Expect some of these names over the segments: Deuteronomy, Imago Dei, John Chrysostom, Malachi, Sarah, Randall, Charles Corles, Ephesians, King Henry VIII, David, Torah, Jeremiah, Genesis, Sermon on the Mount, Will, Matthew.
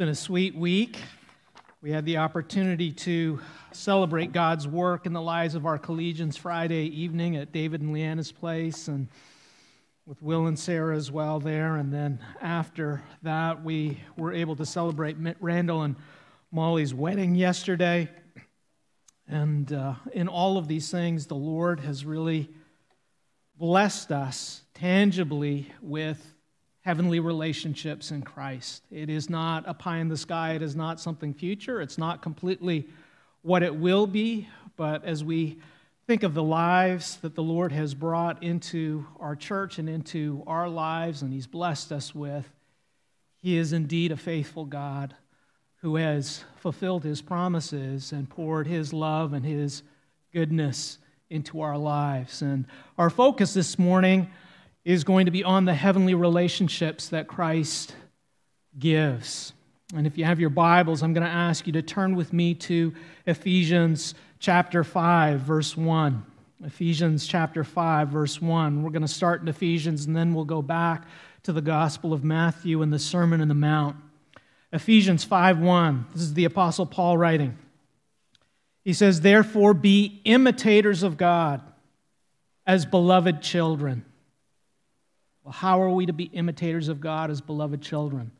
been a sweet week. We had the opportunity to celebrate God's work in the lives of our collegians Friday evening at David and Leanna's place, and with Will and Sarah as well there. And then after that, we were able to celebrate Randall and Molly's wedding yesterday. And in all of these things, the Lord has really blessed us tangibly with heavenly relationships in Christ. It is not a pie in the sky. It is not something future. It's not completely what it will be. But as we think of the lives that the Lord has brought into our church and into our lives and He's blessed us with, He is indeed a faithful God who has fulfilled His promises and poured His love and His goodness into our lives. And our focus this morning is going to be on the heavenly relationships that Christ gives. And if you have your Bibles, I'm going to ask you to turn with me to Ephesians chapter 5, verse 1. Ephesians chapter 5, verse 1. We're going to start in Ephesians, and then we'll go back to the Gospel of Matthew and the Sermon on the Mount. Ephesians 5:1. This is the Apostle Paul writing. He says, "Therefore be imitators of God as beloved children." Well, how are we to be imitators of God as beloved children?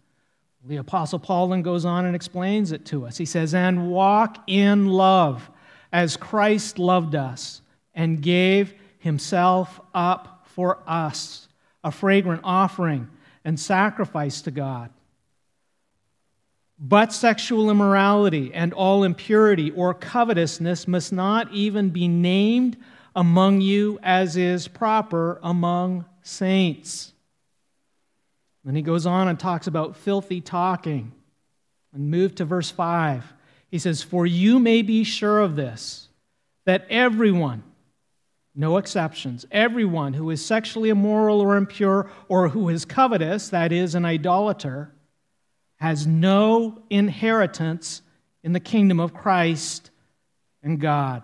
The Apostle Paul then goes on and explains it to us. He says, "And walk in love as Christ loved us and gave Himself up for us, a fragrant offering and sacrifice to God. But sexual immorality and all impurity or covetousness must not even be named among you as is proper among saints." Then he goes on and talks about filthy talking. And move to verse 5. He says, "For you may be sure of this, that everyone, no exceptions, everyone who is sexually immoral or impure or who is covetous, that is, an idolater, has no inheritance in the kingdom of Christ and God."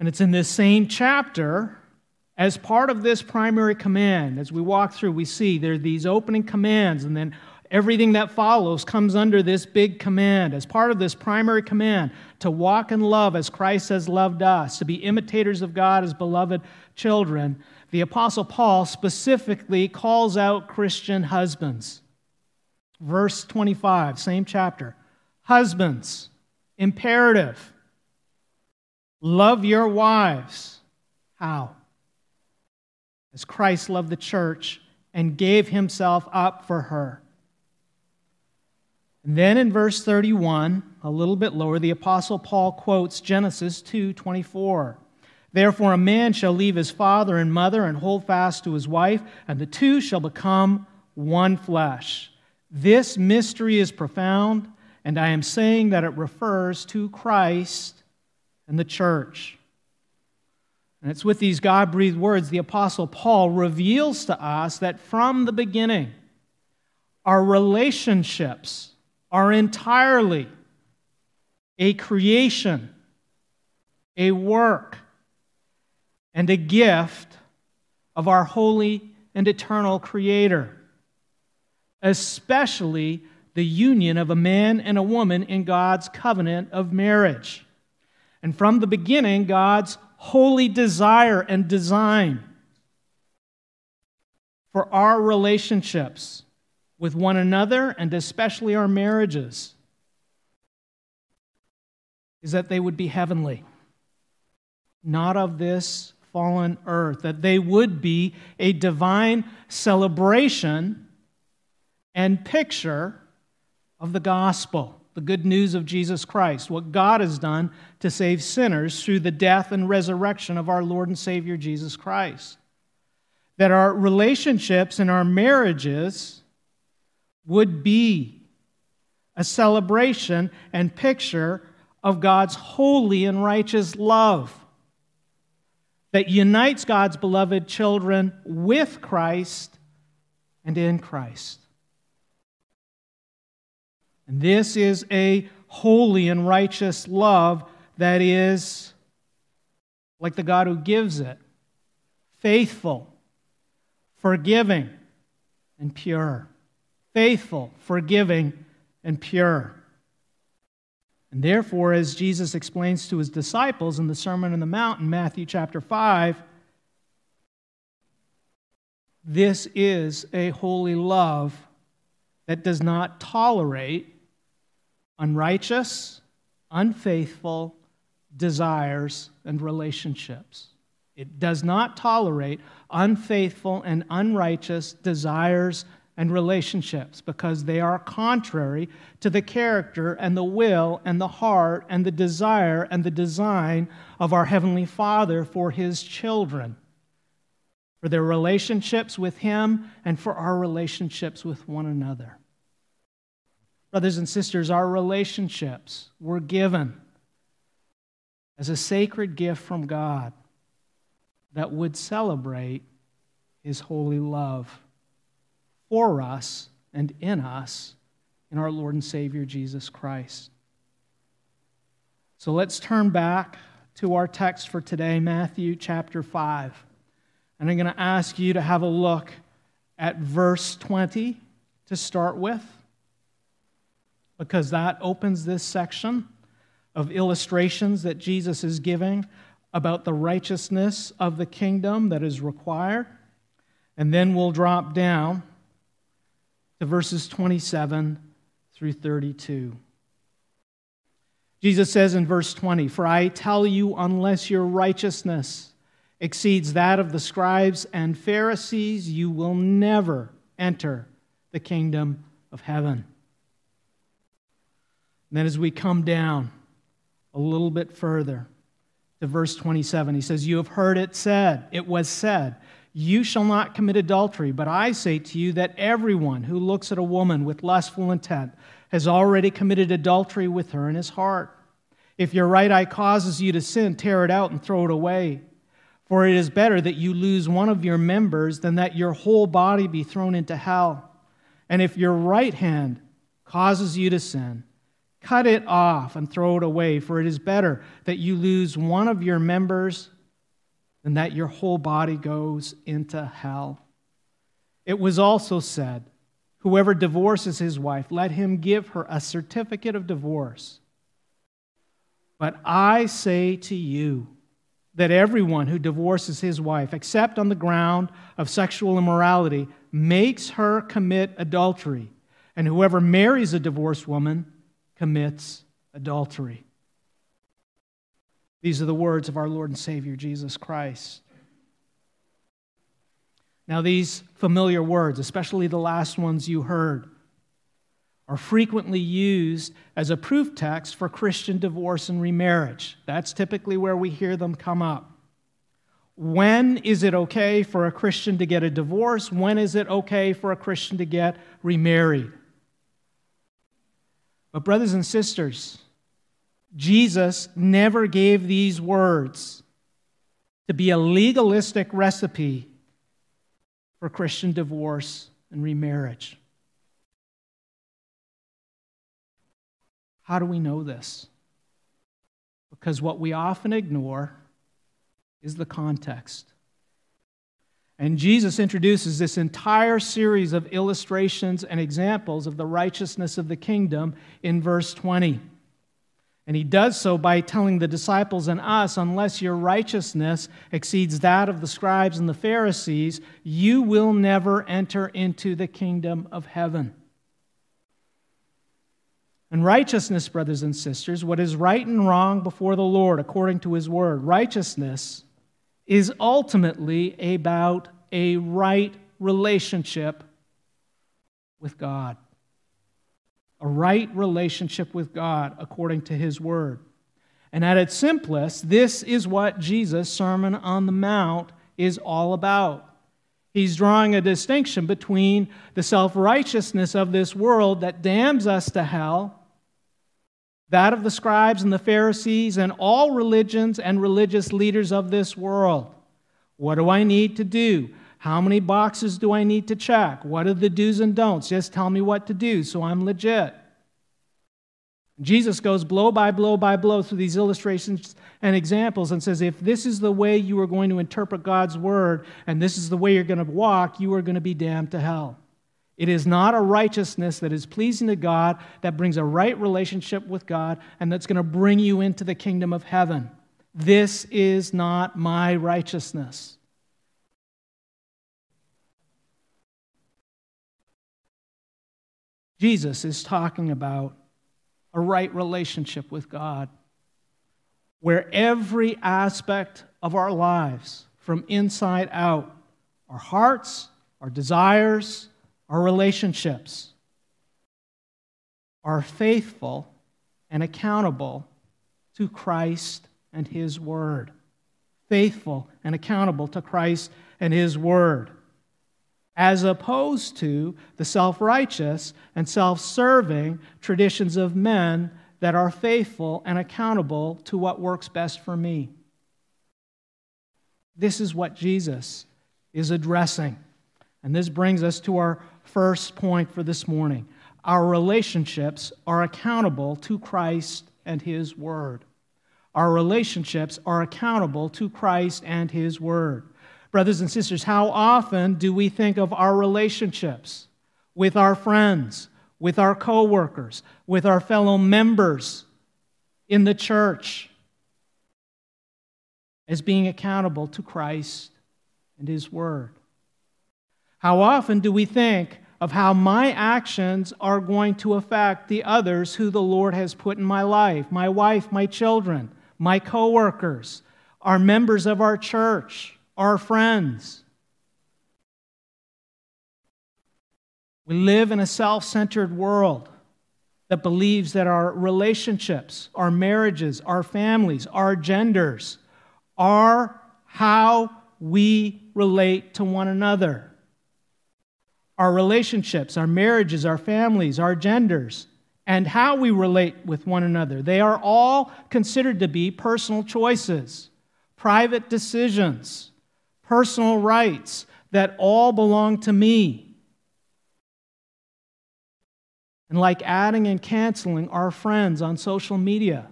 And it's in this same chapter, as part of this primary command, as we walk through, we see there are these opening commands, and then everything that follows comes under this big command. As part of this primary command, to walk in love as Christ has loved us, to be imitators of God as beloved children, the Apostle Paul specifically calls out Christian husbands. Verse 25, same chapter. "Husbands, imperative, love your wives." How? "As Christ loved the church and gave Himself up for her." And then in verse 31, a little bit lower, the Apostle Paul quotes Genesis 2:24. "Therefore a man shall leave his father and mother and hold fast to his wife, and the two shall become one flesh. This mystery is profound, and I am saying that it refers to Christ and the church." And it's with these God-breathed words the Apostle Paul reveals to us that from the beginning, our relationships are entirely a creation, a work, and a gift of our holy and eternal Creator, especially the union of a man and a woman in God's covenant of marriage. And from the beginning, God's holy desire and design for our relationships with one another, and especially our marriages, is that they would be heavenly, not of this fallen earth, that they would be a divine celebration and picture of the gospel, the good news of Jesus Christ, what God has done to save sinners through the death and resurrection of our Lord and Savior Jesus Christ. That our relationships and our marriages would be a celebration and picture of God's holy and righteous love that unites God's beloved children with Christ and in Christ. And this is a holy and righteous love that is, like the God who gives it, faithful, forgiving, and pure. faithful, forgiving, and pure. And therefore, as Jesus explains to his disciples in the Sermon on the Mount in Matthew chapter 5, this is a holy love that does not tolerate unrighteous, unfaithful desires and relationships. It does not tolerate unfaithful and unrighteous desires and relationships because they are contrary to the character and the will and the heart and the desire and the design of our Heavenly Father for His children, for their relationships with Him and for our relationships with one another. Brothers and sisters, our relationships were given as a sacred gift from God that would celebrate His holy love for us and in us in our Lord and Savior Jesus Christ. So let's turn back to our text for today, Matthew chapter 5. And I'm going to ask you to have a look at verse 20 to start with, because that opens this section of illustrations that Jesus is giving about the righteousness of the kingdom that is required. And then we'll drop down to verses 27 through 32. Jesus says in verse 20, "For I tell you, unless your righteousness exceeds that of the scribes and Pharisees, you will never enter the kingdom of heaven." And then as we come down a little bit further to verse 27, he says, "You have heard it said, it was said, you shall not commit adultery, but I say to you that everyone who looks at a woman with lustful intent has already committed adultery with her in his heart. If your right eye causes you to sin, tear it out and throw it away. For it is better that you lose one of your members than that your whole body be thrown into hell. And if your right hand causes you to sin, cut it off and throw it away. For it is better that you lose one of your members than that your whole body goes into hell. It was also said, whoever divorces his wife, let him give her a certificate of divorce. But I say to you, that everyone who divorces his wife, except on the ground of sexual immorality, makes her commit adultery, and whoever marries a divorced woman commits adultery." These are the words of our Lord and Savior, Jesus Christ. Now, these familiar words, especially the last ones you heard, are frequently used as a proof text for Christian divorce and remarriage. That's typically where we hear them come up. When is it okay for a Christian to get a divorce? When is it okay for a Christian to get remarried? But brothers and sisters, Jesus never gave these words to be a legalistic recipe for Christian divorce and remarriage. How do we know this? Because what we often ignore is the context. And Jesus introduces this entire series of illustrations and examples of the righteousness of the kingdom in verse 20. And he does so by telling the disciples and us, unless your righteousness exceeds that of the scribes and the Pharisees, you will never enter into the kingdom of heaven. And righteousness, brothers and sisters, what is right and wrong before the Lord according to His word, righteousness is ultimately about a right relationship with God. A right relationship with God according to His word. And at its simplest, this is what Jesus' Sermon on the Mount is all about. He's drawing a distinction between the self-righteousness of this world that damns us to hell, that of the scribes and the Pharisees and all religions and religious leaders of this world. What do I need to do? How many boxes do I need to check? What are the do's and don'ts? Just tell me what to do so I'm legit. Jesus goes blow by blow by blow through these illustrations and examples and says, if this is the way you are going to interpret God's word and this is the way you're going to walk, you are going to be damned to hell. It is not a righteousness that is pleasing to God, that brings a right relationship with God, and that's going to bring you into the kingdom of heaven. This is not my righteousness. Jesus is talking about a right relationship with God, where every aspect of our lives, from inside out, our hearts, our desires, our relationships, are faithful and accountable to Christ and His Word. Faithful and accountable to Christ and His Word. As opposed to the self-righteous and self-serving traditions of men that are faithful and accountable to what works best for me. This is what Jesus is addressing. And this brings us to our first point for this morning. Our relationships are accountable to Christ and His Word. Our relationships are accountable to Christ and His Word. Brothers and sisters, how often do we think of our relationships with our friends, with our co-workers, with our fellow members in the church as being accountable to Christ and His Word? How often do we think of how my actions are going to affect the others who the Lord has put in my life, my wife, my children, my co-workers, our members of our church, our friends? We live in a self-centered world that believes that our relationships, our marriages, our families, our genders are how we relate to one another. Our relationships, our marriages, our families, our genders, and how we relate with one another, they are all considered to be personal choices, private decisions, personal rights that all belong to me. And like adding and canceling our friends on social media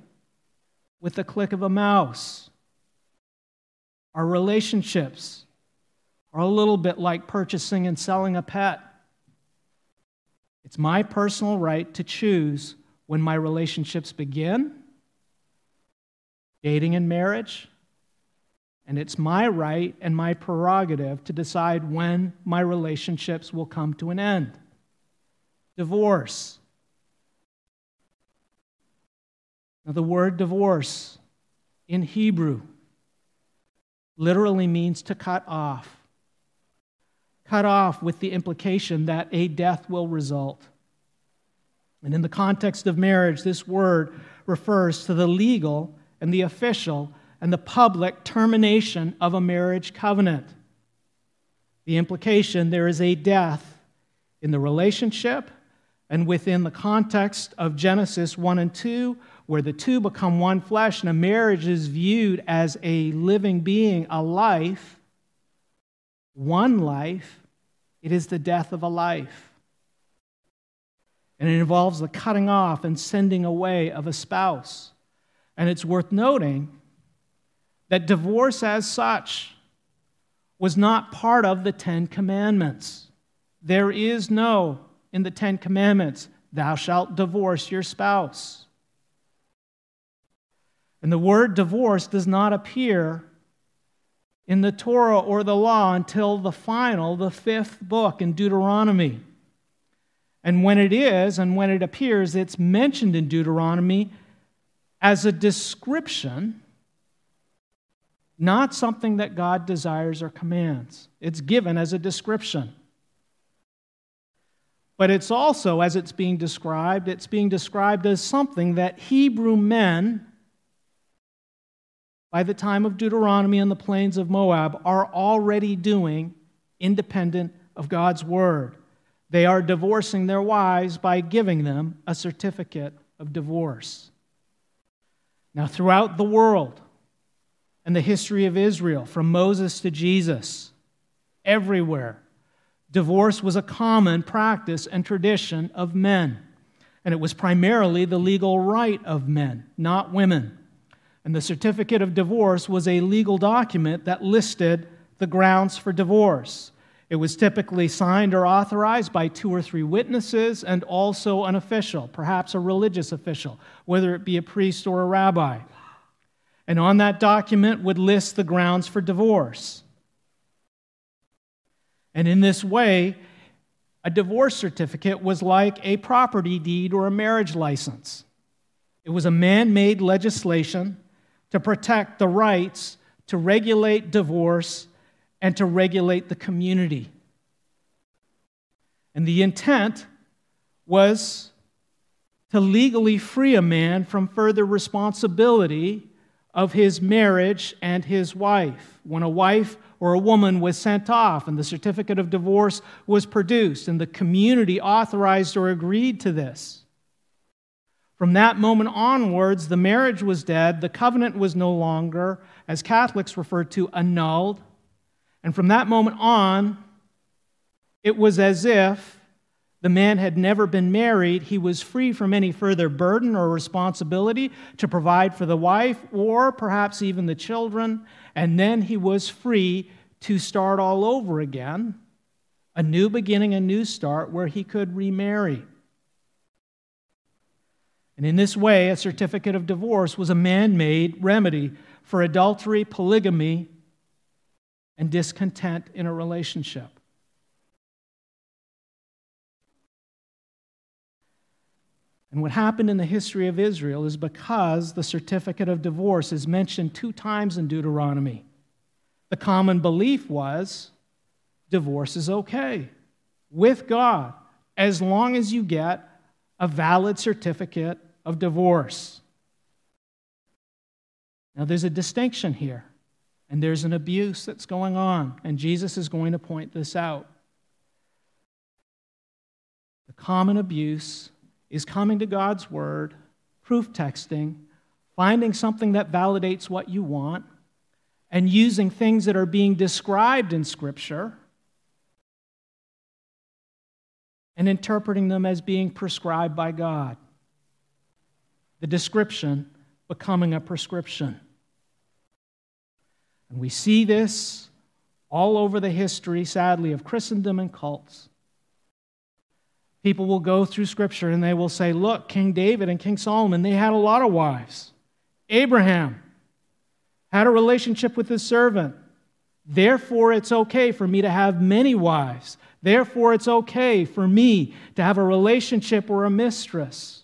with the click of a mouse, our relationships are a little bit like purchasing and selling a pet. It's my personal right to choose when my relationships begin, dating and marriage, and it's my right and my prerogative to decide when my relationships will come to an end. Divorce. Now, the word divorce in Hebrew literally means to cut off. Cut off with the implication that a death will result. And in the context of marriage, this word refers to the legal and the official and the public termination of a marriage covenant. The implication, there is a death in the relationship and within the context of Genesis 1 and 2, where the two become one flesh and a marriage is viewed as a living being, a life, one life. It is the death of a life. And it involves the cutting off and sending away of a spouse. And it's worth noting that divorce as such was not part of the Ten Commandments. There is no, in the Ten Commandments, thou shalt divorce your spouse. And the word divorce does not appear in the Torah or the law until the fifth book in Deuteronomy. And when it is, and when it appears, it's mentioned in Deuteronomy as a description, not something that God desires or commands. It's given as a description. But it's also, as it's being described as something that Hebrew men, by the time of Deuteronomy on the plains of Moab, are already doing independent of God's word. They are divorcing their wives by giving them a certificate of divorce. Now, throughout the world, and the history of Israel, from Moses to Jesus, everywhere, divorce was a common practice and tradition of men. And it was primarily the legal right of men, not women. And the certificate of divorce was a legal document that listed the grounds for divorce. It was typically signed or authorized by 2 or 3 witnesses and also an official, perhaps a religious official, whether it be a priest or a rabbi. And on that document would list the grounds for divorce. And in this way, a divorce certificate was like a property deed or a marriage license. It was a man-made legislation to protect the rights to regulate divorce and to regulate the community. And the intent was to legally free a man from further responsibility of his marriage and his wife. When a wife or a woman was sent off and the certificate of divorce was produced and the community authorized or agreed to this, from that moment onwards, the marriage was dead, the covenant was no longer, as Catholics refer to, annulled. And from that moment on, it was as if the man had never been married. He was free from any further burden or responsibility to provide for the wife or perhaps even the children. And then he was free to start all over again, a new beginning, a new start where he could remarry. And in this way, a certificate of divorce was a man-made remedy for adultery, polygamy, and discontent in a relationship. And what happened in the history of Israel is because the certificate of divorce is mentioned 2 times in Deuteronomy. The common belief was divorce is okay with God as long as you get a valid certificate of divorce. Now there's a distinction here. And there's an abuse that's going on, and Jesus is going to point this out. The common abuse is coming to God's word, proof texting, finding something that validates what you want, and using things that are being described in Scripture and interpreting them as being prescribed by God. The description becoming a prescription. And we see this all over the history, sadly, of Christendom and cults. People will go through Scripture and they will say, look, King David and King Solomon, they had a lot of wives. Abraham had a relationship with his servant. Therefore, it's okay for me to have many wives. Therefore, it's okay for me to have a relationship or a mistress.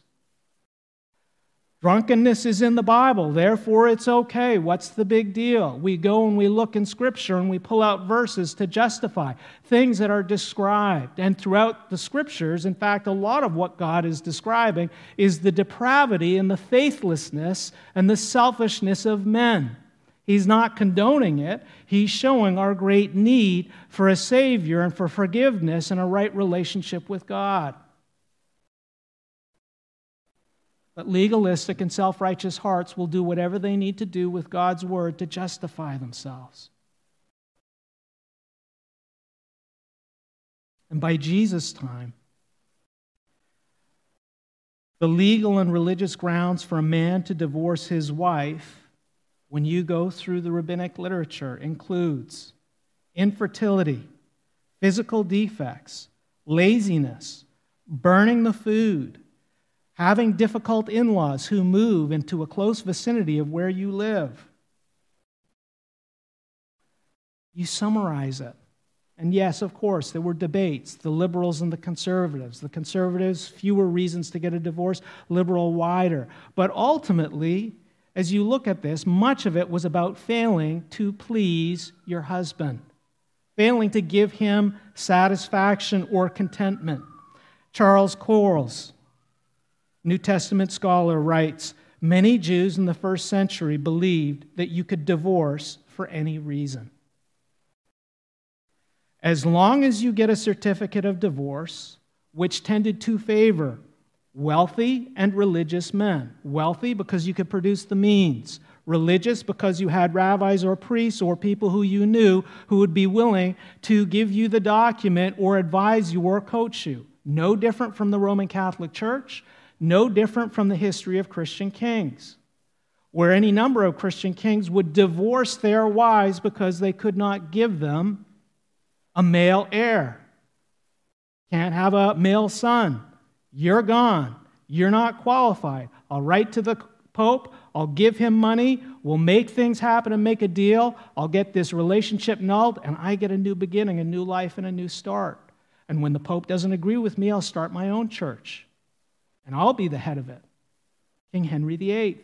Drunkenness is in the Bible, therefore it's okay. What's the big deal? We go and we look in Scripture and we pull out verses to justify things that are described. And throughout the Scriptures, in fact, a lot of what God is describing is the depravity and the faithlessness and the selfishness of men. He's not condoning it. He's showing our great need for a Savior and for forgiveness and a right relationship with God. But legalistic and self-righteous hearts will do whatever they need to do with God's word to justify themselves. And by Jesus' time, the legal and religious grounds for a man to divorce his wife, when you go through the rabbinic literature, includes infertility, physical defects, laziness, burning the food, having difficult in-laws who move into a close vicinity of where you live. You summarize it. And yes, of course, there were debates, the liberals and the conservatives. The conservatives, fewer reasons to get a divorce, liberal, wider. But ultimately, as you look at this, much of it was about failing to please your husband, failing to give him satisfaction or contentment. Charles Corles, New Testament scholar, writes, many Jews in the first century believed that you could divorce for any reason. As long as you get a certificate of divorce, which tended to favor wealthy and religious men. Wealthy because you could produce the means. Religious because you had rabbis or priests or people who you knew who would be willing to give you the document or advise you or coach you. No different from the Roman Catholic Church. No different from the history of Christian kings, where any number of Christian kings would divorce their wives because they could not give them a male heir. Can't have a male son. You're gone. You're not qualified. I'll write to the Pope. I'll give him money. We'll make things happen and make a deal. I'll get this relationship nulled, and I get a new beginning, a new life, and a new start. And when the Pope doesn't agree with me, I'll start my own church, and I'll be the head of it. King Henry VIII.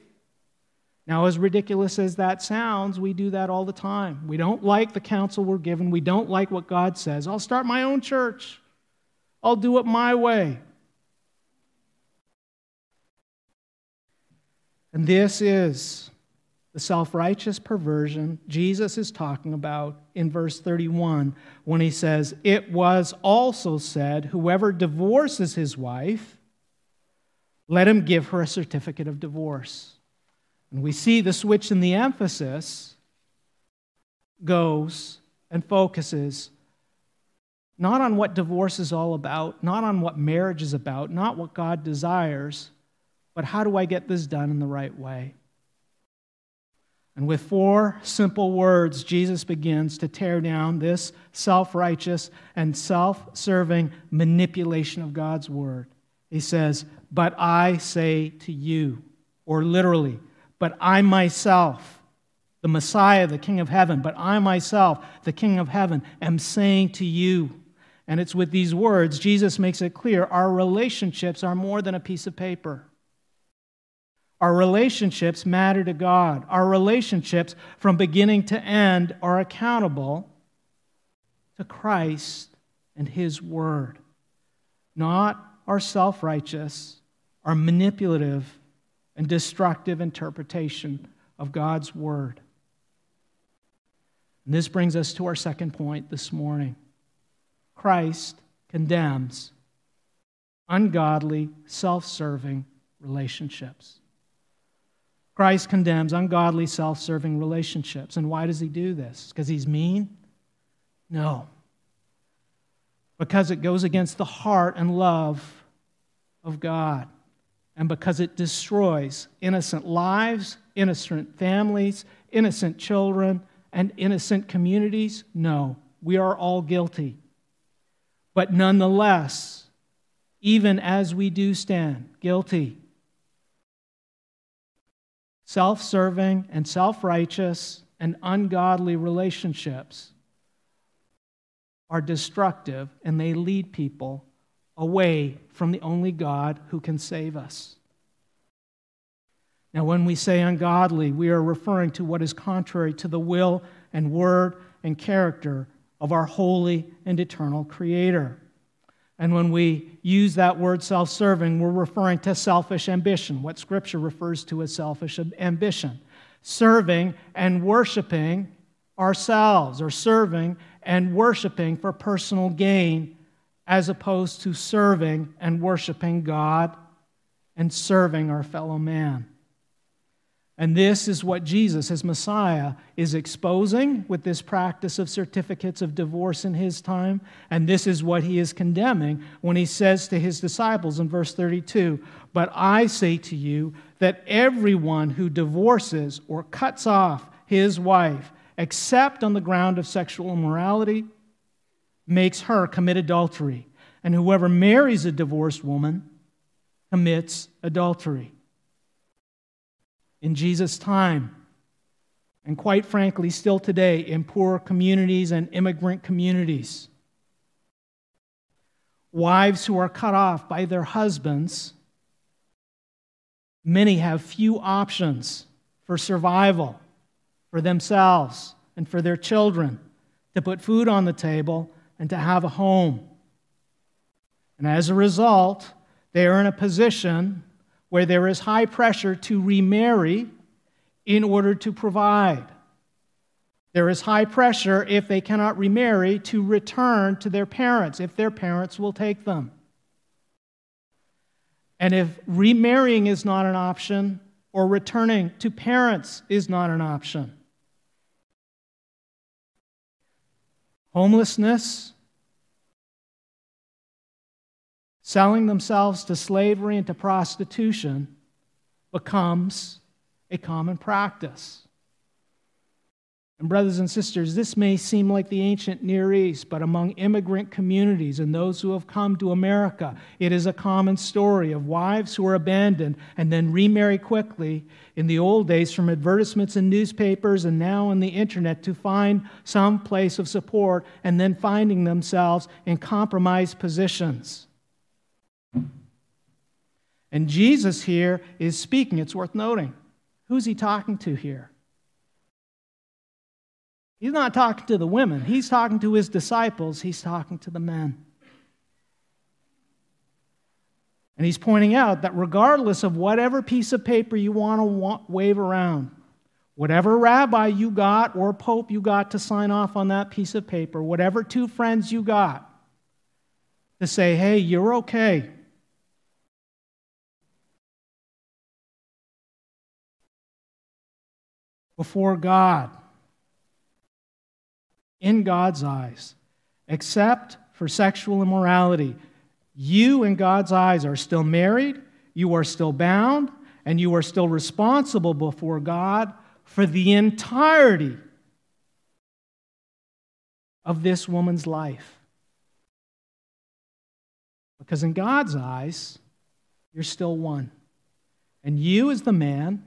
Now, as ridiculous as that sounds, we do that all the time. We don't like the counsel we're given. We don't like what God says. I'll start my own church. I'll do it my way. And this is the self-righteous perversion Jesus is talking about in verse 31 when he says, "It was also said, whoever divorces his wife, let him give her a certificate of divorce." And we see the switch in the emphasis goes and focuses not on what divorce is all about, not on what marriage is about, not what God desires, but how do I get this done in the right way? And with four simple words, Jesus begins to tear down this self-righteous and self-serving manipulation of God's word. He says, "But I say to you," or literally, "But I myself, the Messiah, the King of Heaven, but I myself, the King of Heaven, am saying to you." And it's with these words, Jesus makes it clear, our relationships are more than a piece of paper. Our relationships matter to God. Our relationships from beginning to end are accountable to Christ and His Word, not our self-righteous, our manipulative, and destructive interpretation of God's Word. And this brings us to our second point this morning. Christ condemns ungodly, self-serving relationships. Christ condemns ungodly, self-serving relationships. And why does he do this? Because he's mean? No. Because it goes against the heart and love of God. And because it destroys innocent lives, innocent families, innocent children, and innocent communities? No, we are all guilty. But nonetheless, even as we do stand guilty, self-serving and self-righteous and ungodly relationships are destructive, and they lead people away from the only God who can save us. Now, when we say ungodly, we are referring to what is contrary to the will and word and character of our holy and eternal Creator. And when we use that word self-serving, we're referring to selfish ambition, what Scripture refers to as selfish ambition. Serving and worshiping ourselves, or serving and worshiping for personal gain, as opposed to serving and worshiping God and serving our fellow man. And this is what Jesus, as Messiah, is exposing with this practice of certificates of divorce in his time. And this is what he is condemning when he says to his disciples in verse 32, "But I say to you that everyone who divorces or cuts off his wife, except on the ground of sexual immorality, makes her commit adultery, and whoever marries a divorced woman commits adultery." In Jesus' time, and quite frankly still today in poor communities and immigrant communities, wives who are cut off by their husbands, many have few options for survival, for themselves and for their children, to put food on the table and to have a home. And as a result, they are in a position where there is high pressure to remarry in order to provide. There is high pressure, if they cannot remarry, to return to their parents, if their parents will take them. And if remarrying is not an option, or returning to parents is not an option, homelessness, selling themselves to slavery and to prostitution becomes a common practice. And brothers and sisters, this may seem like the ancient Near East, but among immigrant communities and those who have come to America, it is a common story of wives who are abandoned and then remarry quickly in the old days from advertisements in newspapers and now on the internet to find some place of support and then finding themselves in compromised positions. And Jesus here is speaking. It's worth noting. Who's he talking to here? He's not talking to the women. He's talking to his disciples. He's talking to the men. And he's pointing out that regardless of whatever piece of paper you want to wave around, whatever rabbi you got or pope you got to sign off on that piece of paper, whatever two friends you got to say, hey, you're okay. Before God, in God's eyes, except for sexual immorality, you in God's eyes are still married, you are still bound, and you are still responsible before God for the entirety of this woman's life. Because in God's eyes, you're still one. And you as the man,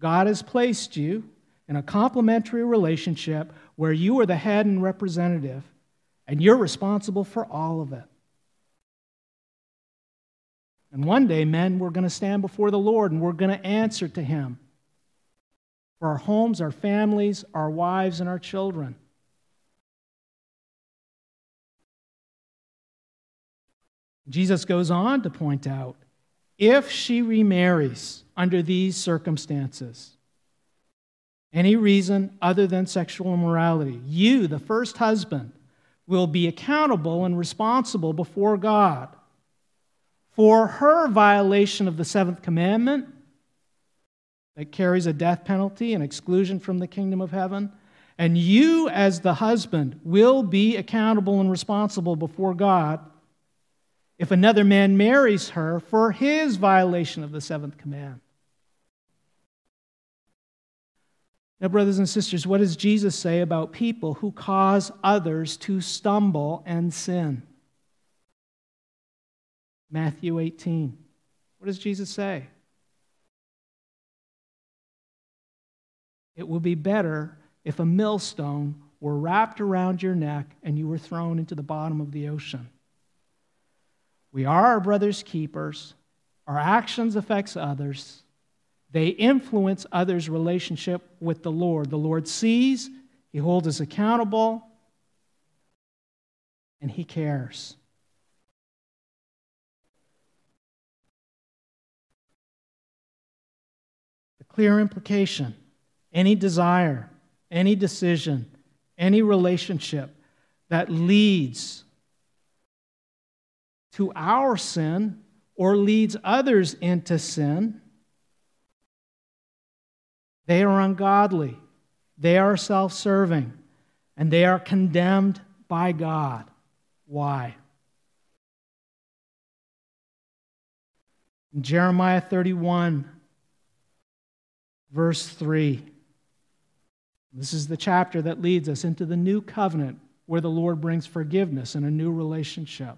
God has placed you in a complementary relationship where you are the head and representative, and you're responsible for all of it. And one day, men, we're going to stand before the Lord, and we're going to answer to Him for our homes, our families, our wives, and our children. Jesus goes on to point out, if she remarries under these circumstances, any reason other than sexual immorality, you, the first husband, will be accountable and responsible before God for her violation of the seventh commandment that carries a death penalty and exclusion from the kingdom of heaven. And you, as the husband, will be accountable and responsible before God if another man marries her for his violation of the seventh commandment. Now, brothers and sisters, what does Jesus say about people who cause others to stumble and sin? Matthew 18. What does Jesus say? It would be better if a millstone were wrapped around your neck and you were thrown into the bottom of the ocean. We are our brother's keepers. Our actions affect others. They influence others' relationship with the Lord. The Lord sees, He holds us accountable, and He cares. The clear implication, any desire, any decision, any relationship that leads to our sin or leads others into sin, they are ungodly, they are self-serving, and they are condemned by God. Why? In Jeremiah 31, verse 3, this is the chapter that leads us into the new covenant where the Lord brings forgiveness and a new relationship.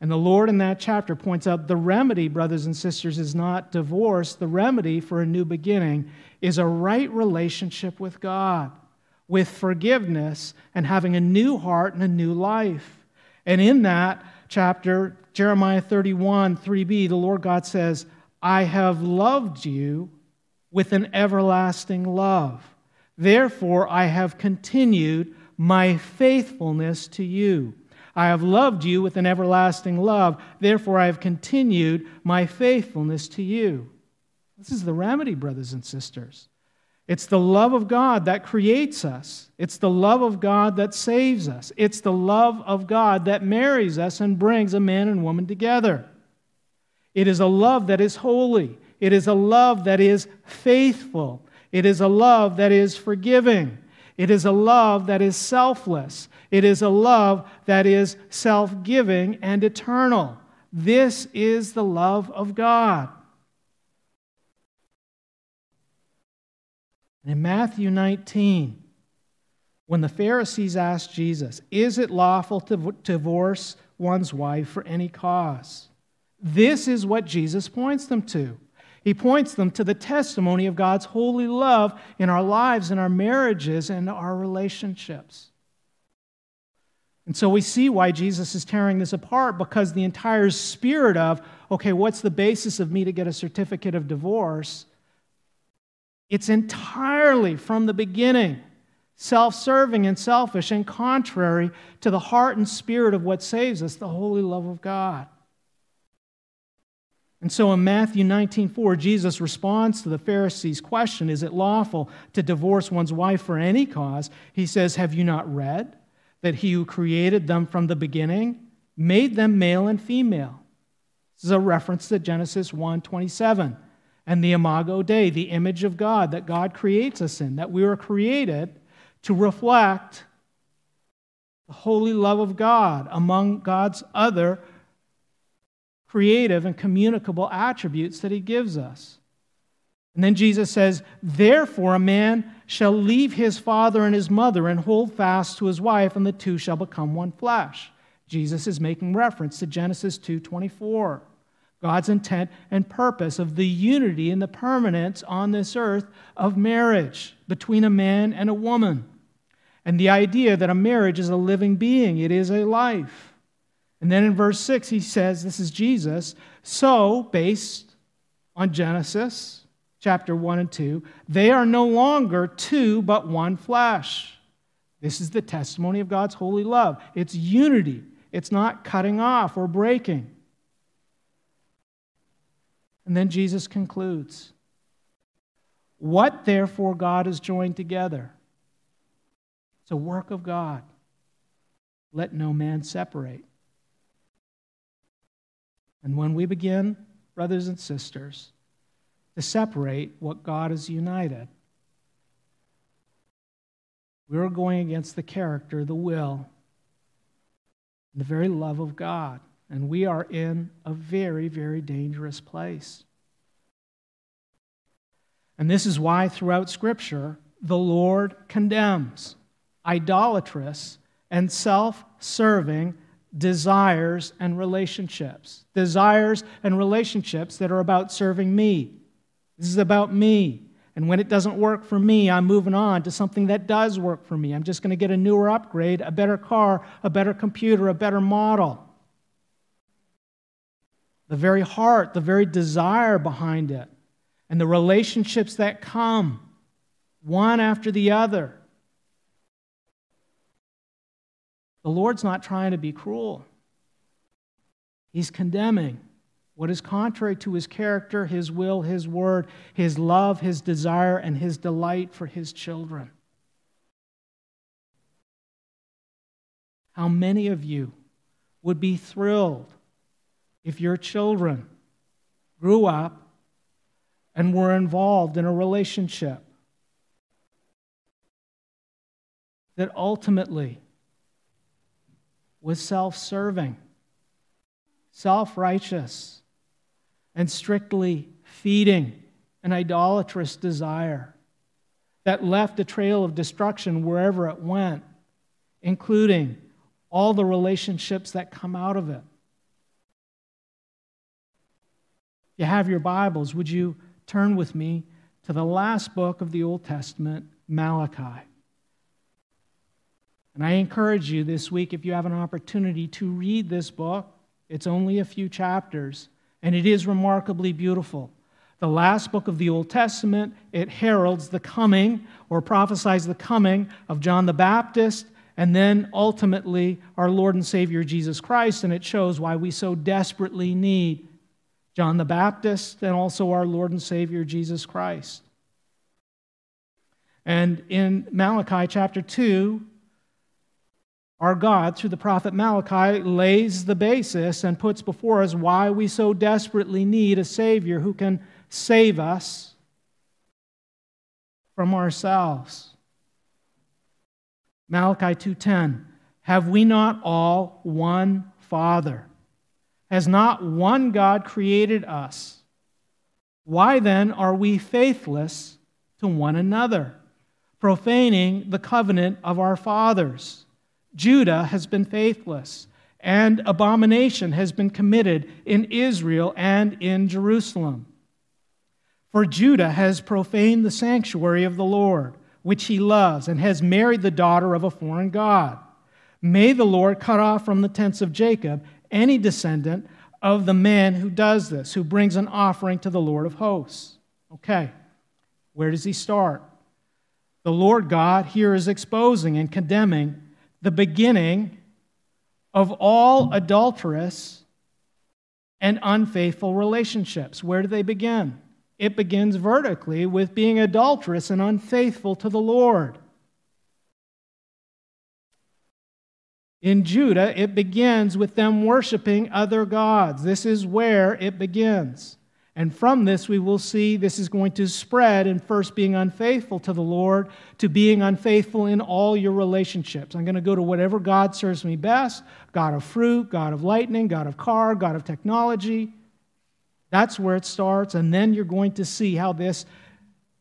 And the Lord in that chapter points out the remedy, brothers and sisters, is not divorce. The remedy for a new beginning is a right relationship with God, with forgiveness, and having a new heart and a new life. And in that chapter, Jeremiah 31, 3b, the Lord God says, I have loved you with an everlasting love. Therefore, I have continued my faithfulness to you. I have loved you with an everlasting love. Therefore, I have continued my faithfulness to you. This is the remedy, brothers and sisters. It's the love of God that creates us. It's the love of God that saves us. It's the love of God that marries us and brings a man and woman together. It is a love that is holy. It is a love that is faithful. It is a love that is forgiving. It is a love that is selfless. It is a love that is self-giving and eternal. This is the love of God. And in Matthew 19, when the Pharisees asked Jesus, is it lawful to divorce one's wife for any cause? This is what Jesus points them to. He points them to the testimony of God's holy love in our lives, in our marriages, and our relationships. And so we see why Jesus is tearing this apart, because the entire spirit of, okay, what's the basis of me to get a certificate of divorce? It's entirely from the beginning self-serving and selfish and contrary to the heart and spirit of what saves us, the holy love of God. And so in Matthew 19:4, Jesus responds to the Pharisees' question, is it lawful to divorce one's wife for any cause? He says, have you not read that he who created them from the beginning made them male and female? This is a reference to Genesis 1:27 and the Imago Dei, the image of God that God creates us in, that we were created to reflect the holy love of God among God's other creative and communicable attributes that he gives us. And then Jesus says, therefore a man shall leave his father and his mother and hold fast to his wife, and the two shall become one flesh. Jesus is making reference to Genesis 2:24, God's intent and purpose of the unity and the permanence on this earth of marriage between a man and a woman, and the idea that a marriage is a living being, it is a life. And then in verse 6 he says, this is Jesus, so based on Genesis chapter 1 and 2, they are no longer two but one flesh. This is the testimony of God's holy love. It's unity. It's not cutting off or breaking. And then Jesus concludes, what therefore God has joined together, it's a work of God. Let no man separate. And when we begin, brothers and sisters, to separate what God has united, we're going against the character, the will, the very love of God. And we are in a very, very dangerous place. And this is why throughout Scripture, the Lord condemns idolatrous and self-serving desires and relationships that are about serving me. This is about me. And when it doesn't work for me, I'm moving on to something that does work for me. I'm just going to get a newer upgrade, a better car, a better computer, a better model. The very heart, the very desire behind it, and the relationships that come, one after the other. The Lord's not trying to be cruel. He's condemning what is contrary to His character, His will, His word, His love, His desire, and His delight for His children. How many of you would be thrilled if your children grew up and were involved in a relationship that ultimately was self-serving, self-righteous, and strictly feeding an idolatrous desire that left a trail of destruction wherever it went, including all the relationships that come out of it? You have your Bibles. Would you turn with me to the last book of the Old Testament, Malachi? And I encourage you this week, if you have an opportunity, to read this book. It's only a few chapters, and it is remarkably beautiful. The last book of the Old Testament, it heralds the coming, or prophesies the coming, of John the Baptist, and then ultimately our Lord and Savior Jesus Christ, and it shows why we so desperately need John the Baptist, and also our Lord and Savior, Jesus Christ. And in Malachi chapter 2, our God, through the prophet Malachi, lays the basis and puts before us why we so desperately need a Savior who can save us from ourselves. Malachi 2:10, have we not all one Father? Has not one God created us? Why then are we faithless to one another? profaning the covenant of our fathers. Judah has been faithless, and abomination has been committed in Israel and in Jerusalem. For Judah has profaned the sanctuary of the Lord, which he loves, and has married the daughter of a foreign god. May the Lord cut off from the tents of Jacob any descendant of the man who does this, who brings an offering to the Lord of hosts. Okay, where does he start? The Lord God here is exposing and condemning the beginning of all adulterous and unfaithful relationships. Where do they begin? It begins vertically with being adulterous and unfaithful to the Lord. In Judah, it begins with them worshiping other gods. This is where it begins. And from this, we will see this is going to spread in first being unfaithful to the Lord to being unfaithful in all your relationships. I'm going to go to whatever God serves me best, God of fruit, God of lightning, God of car, God of technology. That's where it starts. And then you're going to see how this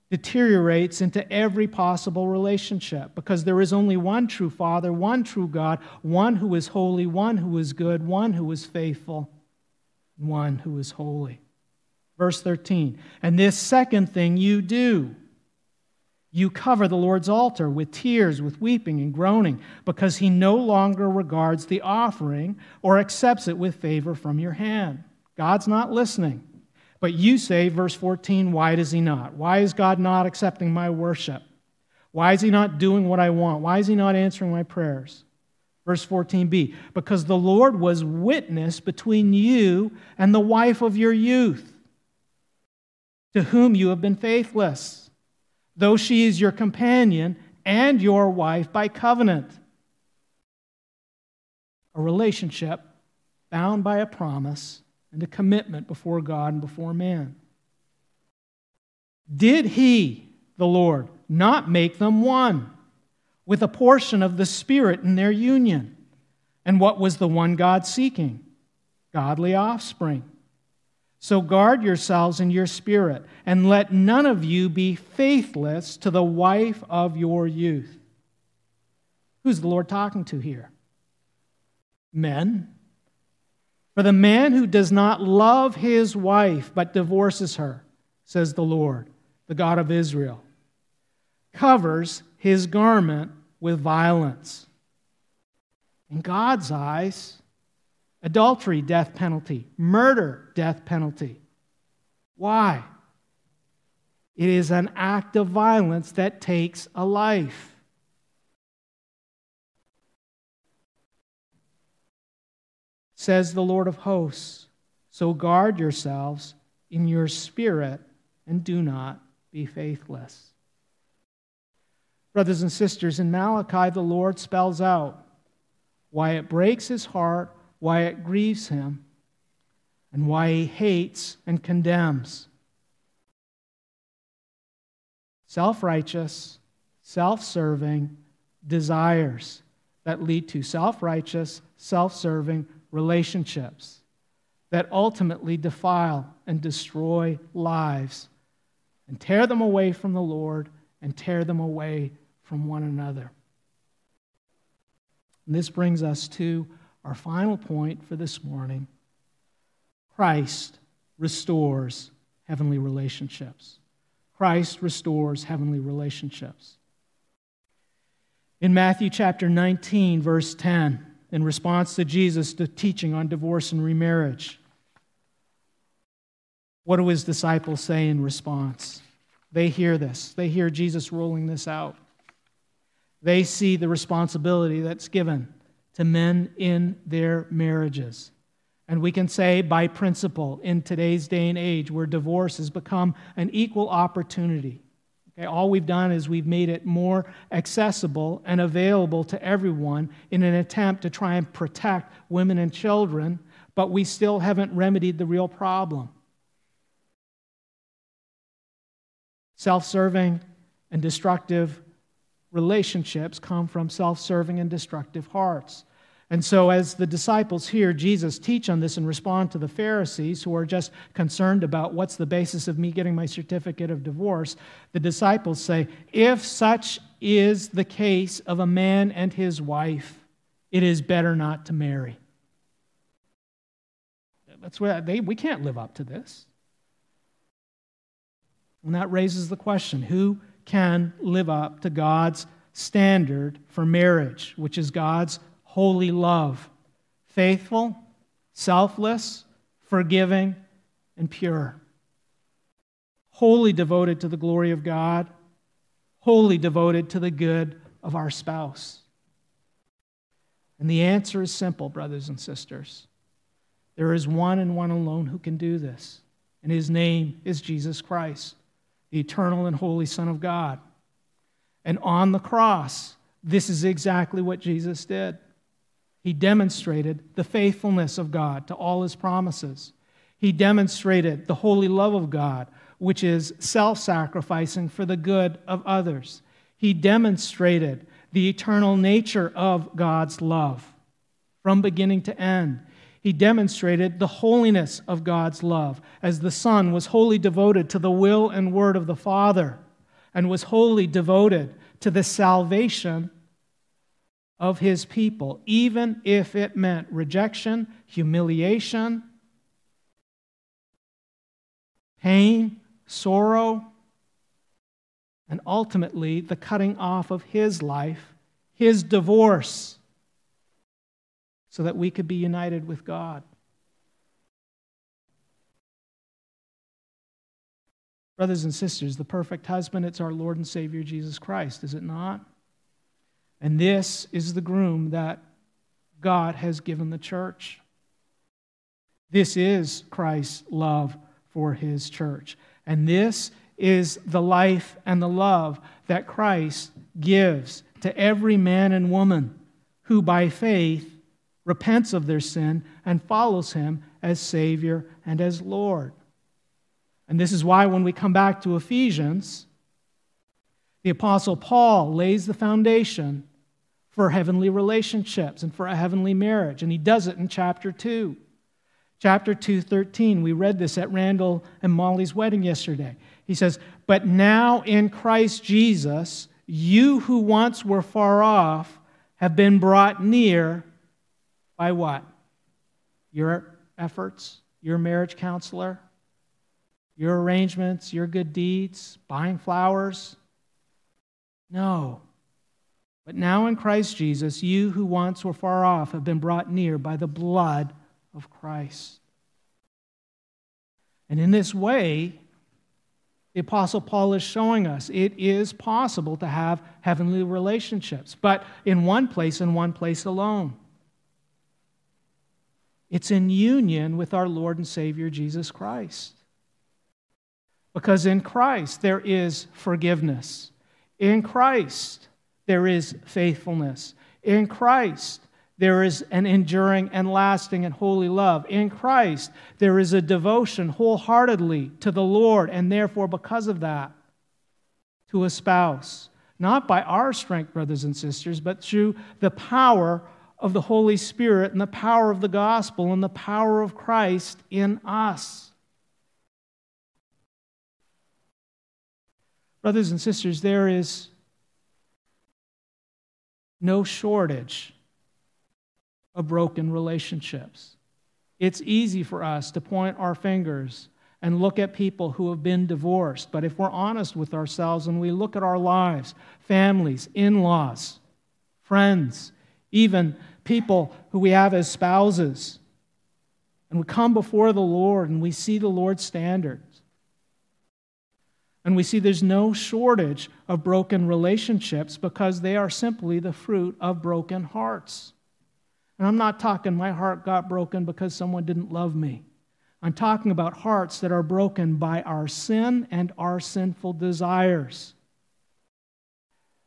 deteriorates into every possible relationship, because there is only one true Father, one true God, one who is holy, one who is good, one who is faithful, one who is holy. Verse 13, and this second thing you do, you cover the Lord's altar with tears, with weeping and groaning, because he no longer regards the offering or accepts it with favor from your hand. God's not listening. But you say, verse 14, why does he not? Why is God not accepting my worship? Why is he not doing what I want? Why is he not answering my prayers? Verse 14b, because the Lord was witness between you and the wife of your youth, to whom you have been faithless, though she is your companion and your wife by covenant. A relationship bound by a promise and a commitment before God and before man. Did he, the Lord, not make them one with a portion of the Spirit in their union? And what was the one God seeking? Godly offspring. So guard yourselves in your spirit, and let none of you be faithless to the wife of your youth. Who's the Lord talking to here? Men. For the man who does not love his wife but divorces her, says the Lord, the God of Israel, covers his garment with violence. In God's eyes, adultery, death penalty. Murder, death penalty. Why? It is an act of violence that takes a life. Says the Lord of hosts, so guard yourselves in your spirit and do not be faithless. Brothers and sisters, in Malachi, the Lord spells out why it breaks his heart, why it grieves him, and why he hates and condemns. Self-righteous, self-serving desires that lead to self-righteous, self-serving relationships that ultimately defile and destroy lives and tear them away from the Lord and tear them away from one another. And this brings us to our final point for this morning. Christ restores heavenly relationships. Christ restores heavenly relationships. In Matthew chapter 19, verse 10, in response to Jesus' teaching on divorce and remarriage, what do his disciples say in response? They hear this. They hear Jesus rolling this out. They see the responsibility that's given to men in their marriages. And we can say by principle in today's day and age where divorce has become an equal opportunity. Okay, all we've done is we've made it more accessible and available to everyone in an attempt to try and protect women and children, but we still haven't remedied the real problem. Self-serving and destructive relationships come from self-serving and destructive hearts. And so as the disciples hear Jesus teach on this and respond to the Pharisees who are just concerned about what's the basis of me getting my certificate of divorce, the disciples say, if such is the case of a man and his wife, it is better not to marry. That's where we can't live up to this. And that raises the question, who can live up to God's standard for marriage, which is God's holy love, faithful, selfless, forgiving, and pure. Wholly devoted to the glory of God, wholly devoted to the good of our spouse. And the answer is simple, brothers and sisters. There is one and one alone who can do this, and his name is Jesus Christ, the eternal and holy Son of God. And on the cross, this is exactly what Jesus did. He demonstrated the faithfulness of God to all his promises. He demonstrated the holy love of God, which is self-sacrificing for the good of others. He demonstrated the eternal nature of God's love from beginning to end. He demonstrated the holiness of God's love as the Son was wholly devoted to the will and word of the Father and was wholly devoted to the salvation of his people, even if it meant rejection, humiliation, pain, sorrow, and ultimately the cutting off of his life, his divorce, so that we could be united with God. Brothers and sisters, the perfect husband, it's our Lord and Savior Jesus Christ, is it not? And this is the groom that God has given the church. This is Christ's love for his church. And this is the life and the love that Christ gives to every man and woman who by faith repents of their sin and follows him as Savior and as Lord. And this is why when we come back to Ephesians, the Apostle Paul lays the foundation for heavenly relationships and for a heavenly marriage, and he does it in chapter 2. Chapter 2:13, we read this at Randall and Molly's wedding yesterday. He says, "But now in Christ Jesus, you who once were far off have been brought near by what? Your efforts, your marriage counselor, your arrangements, your good deeds, buying flowers? No. But now in Christ Jesus, you who once were far off have been brought near by the blood of Christ." And in this way, the Apostle Paul is showing us it is possible to have heavenly relationships, but in one place and one place alone. It's in union with our Lord and Savior Jesus Christ. Because in Christ there is forgiveness. In Christ there is faithfulness. In Christ there is an enduring and lasting and holy love. In Christ, there is a devotion wholeheartedly to the Lord, and therefore, because of that, to a spouse. Not by our strength, brothers and sisters, but through the power of the Holy Spirit and the power of the gospel and the power of Christ in us. Brothers and sisters, there is no shortage of broken relationships. It's easy for us to point our fingers and look at people who have been divorced, but if we're honest with ourselves and we look at our lives, families, in-laws, friends, even people who we have as spouses, and we come before the Lord and we see the Lord's standards, and we see there's no shortage of broken relationships because they are simply the fruit of broken hearts. And I'm not talking my heart got broken because someone didn't love me. I'm talking about hearts that are broken by our sin and our sinful desires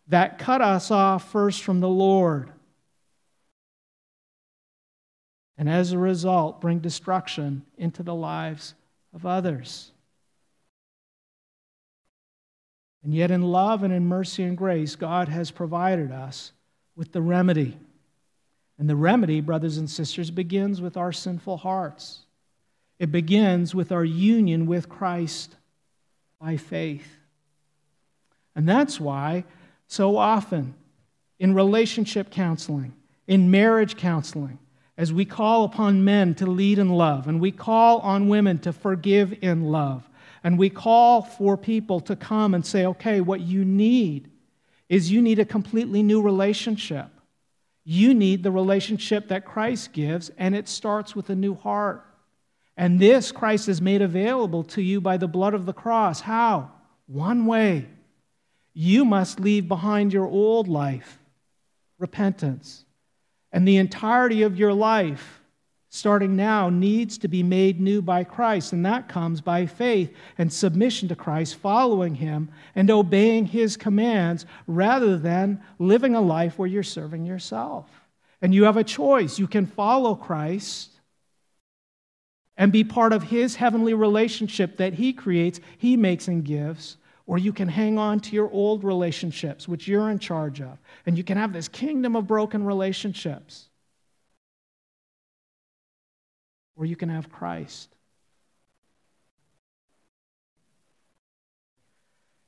that cut us off first from the Lord and as a result bring destruction into the lives of others. And yet in love and in mercy and grace, God has provided us with the remedy. And the remedy, brothers and sisters, begins with our sinful hearts. It begins with our union with Christ by faith. And that's why so often in relationship counseling, in marriage counseling, as we call upon men to lead in love, and we call on women to forgive in love, and we call for people to come and say, okay, what you need is you need a completely new relationship. You need the relationship that Christ gives, and it starts with a new heart. And this Christ has made available to you by the blood of the cross. How? One way. You must leave behind your old life, repentance. And the entirety of your life, starting now, needs to be made new by Christ. And that comes by faith and submission to Christ, following Him and obeying His commands, rather than living a life where you're serving yourself. And you have a choice. You can follow Christ and be part of His heavenly relationship that He creates, He makes and gives. Or you can hang on to your old relationships, which you're in charge of. And you can have this kingdom of broken relationships. Or you can have Christ.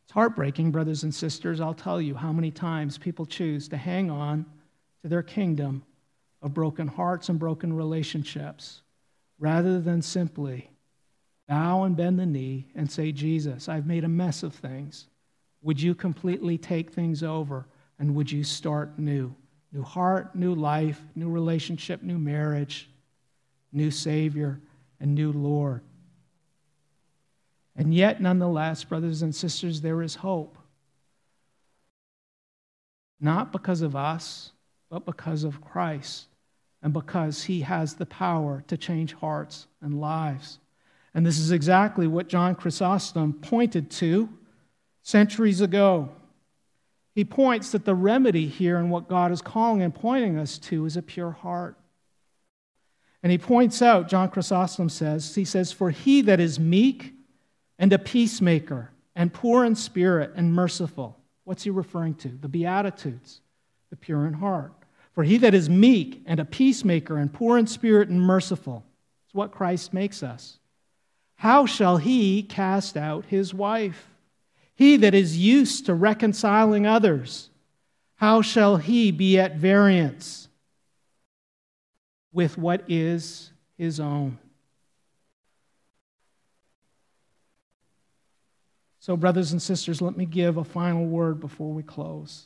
It's heartbreaking, brothers and sisters, I'll tell you how many times people choose to hang on to their kingdom of broken hearts and broken relationships, rather than simply bow and bend the knee and say, Jesus, I've made a mess of things. Would you completely take things over, and would you start new? New heart, new life, new relationship, new marriage, new Savior, and new Lord. And yet, nonetheless, brothers and sisters, there is hope. Not because of us, but because of Christ, and because He has the power to change hearts and lives. And this is exactly what John Chrysostom pointed to centuries ago. He points that the remedy here and what God is calling and pointing us to is a pure heart. And he points out, John Chrysostom says, he says, for he that is meek and a peacemaker and poor in spirit and merciful. What's he referring to? The Beatitudes, the pure in heart. For he that is meek and a peacemaker and poor in spirit and merciful. It's what Christ makes us. How shall he cast out his wife? He that is used to reconciling others, how shall he be at variance with what is his own? So, brothers and sisters, let me give a final word before we close.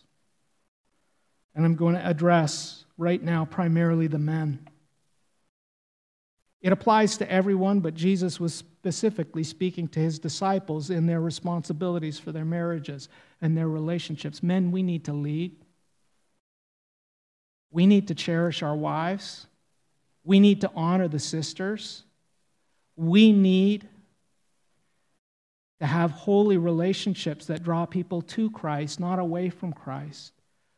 And I'm going to address right now primarily the men. It applies to everyone, but Jesus was specifically speaking to His disciples in their responsibilities for their marriages and their relationships. Men, we need to lead. We need to cherish our wives. We need to honor the sisters. We need to have holy relationships that draw people to Christ, not away from Christ.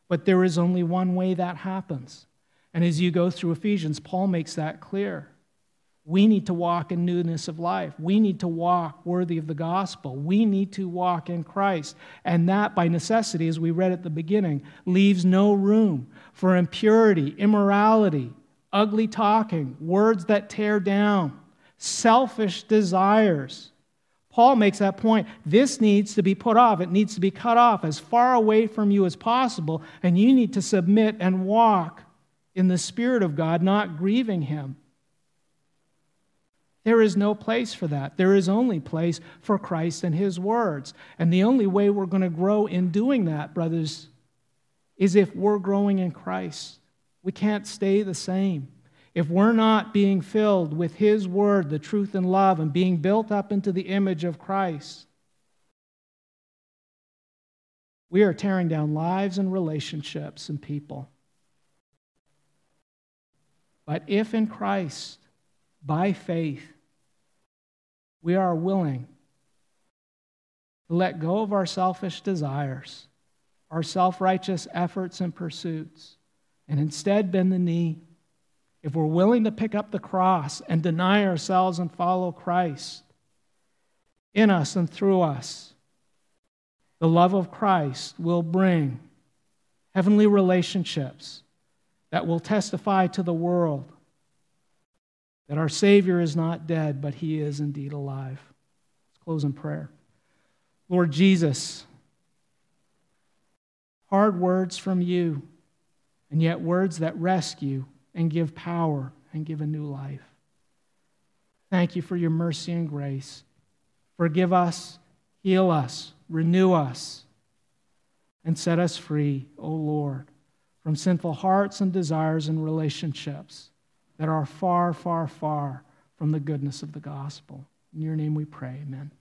But there is only one way that happens. And as you go through Ephesians, Paul makes that clear. We need to walk in newness of life. We need to walk worthy of the gospel. We need to walk in Christ. And that, by necessity, as we read at the beginning, leaves no room for impurity, immorality, ugly talking, words that tear down, selfish desires. Paul makes that point. This needs to be put off. It needs to be cut off as far away from you as possible. And you need to submit and walk in the Spirit of God, not grieving Him. There is no place for that. There is only place for Christ and His words. And the only way we're going to grow in doing that, brothers, is if we're growing in Christ. We can't stay the same. If we're not being filled with His word, the truth and love, and being built up into the image of Christ, we are tearing down lives and relationships and people. But if in Christ, by faith, we are willing to let go of our selfish desires, our self-righteous efforts and pursuits, and instead bend the knee. If we're willing to pick up the cross and deny ourselves and follow Christ, in us and through us, the love of Christ will bring heavenly relationships that will testify to the world that our Savior is not dead, but He is indeed alive. Let's close in prayer. Lord Jesus, hard words from you, and yet words that rescue and give power and give a new life. Thank you for your mercy and grace. Forgive us, heal us, renew us, and set us free, O Lord, from sinful hearts and desires and relationships that are far, far, far from the goodness of the gospel. In your name we pray, amen.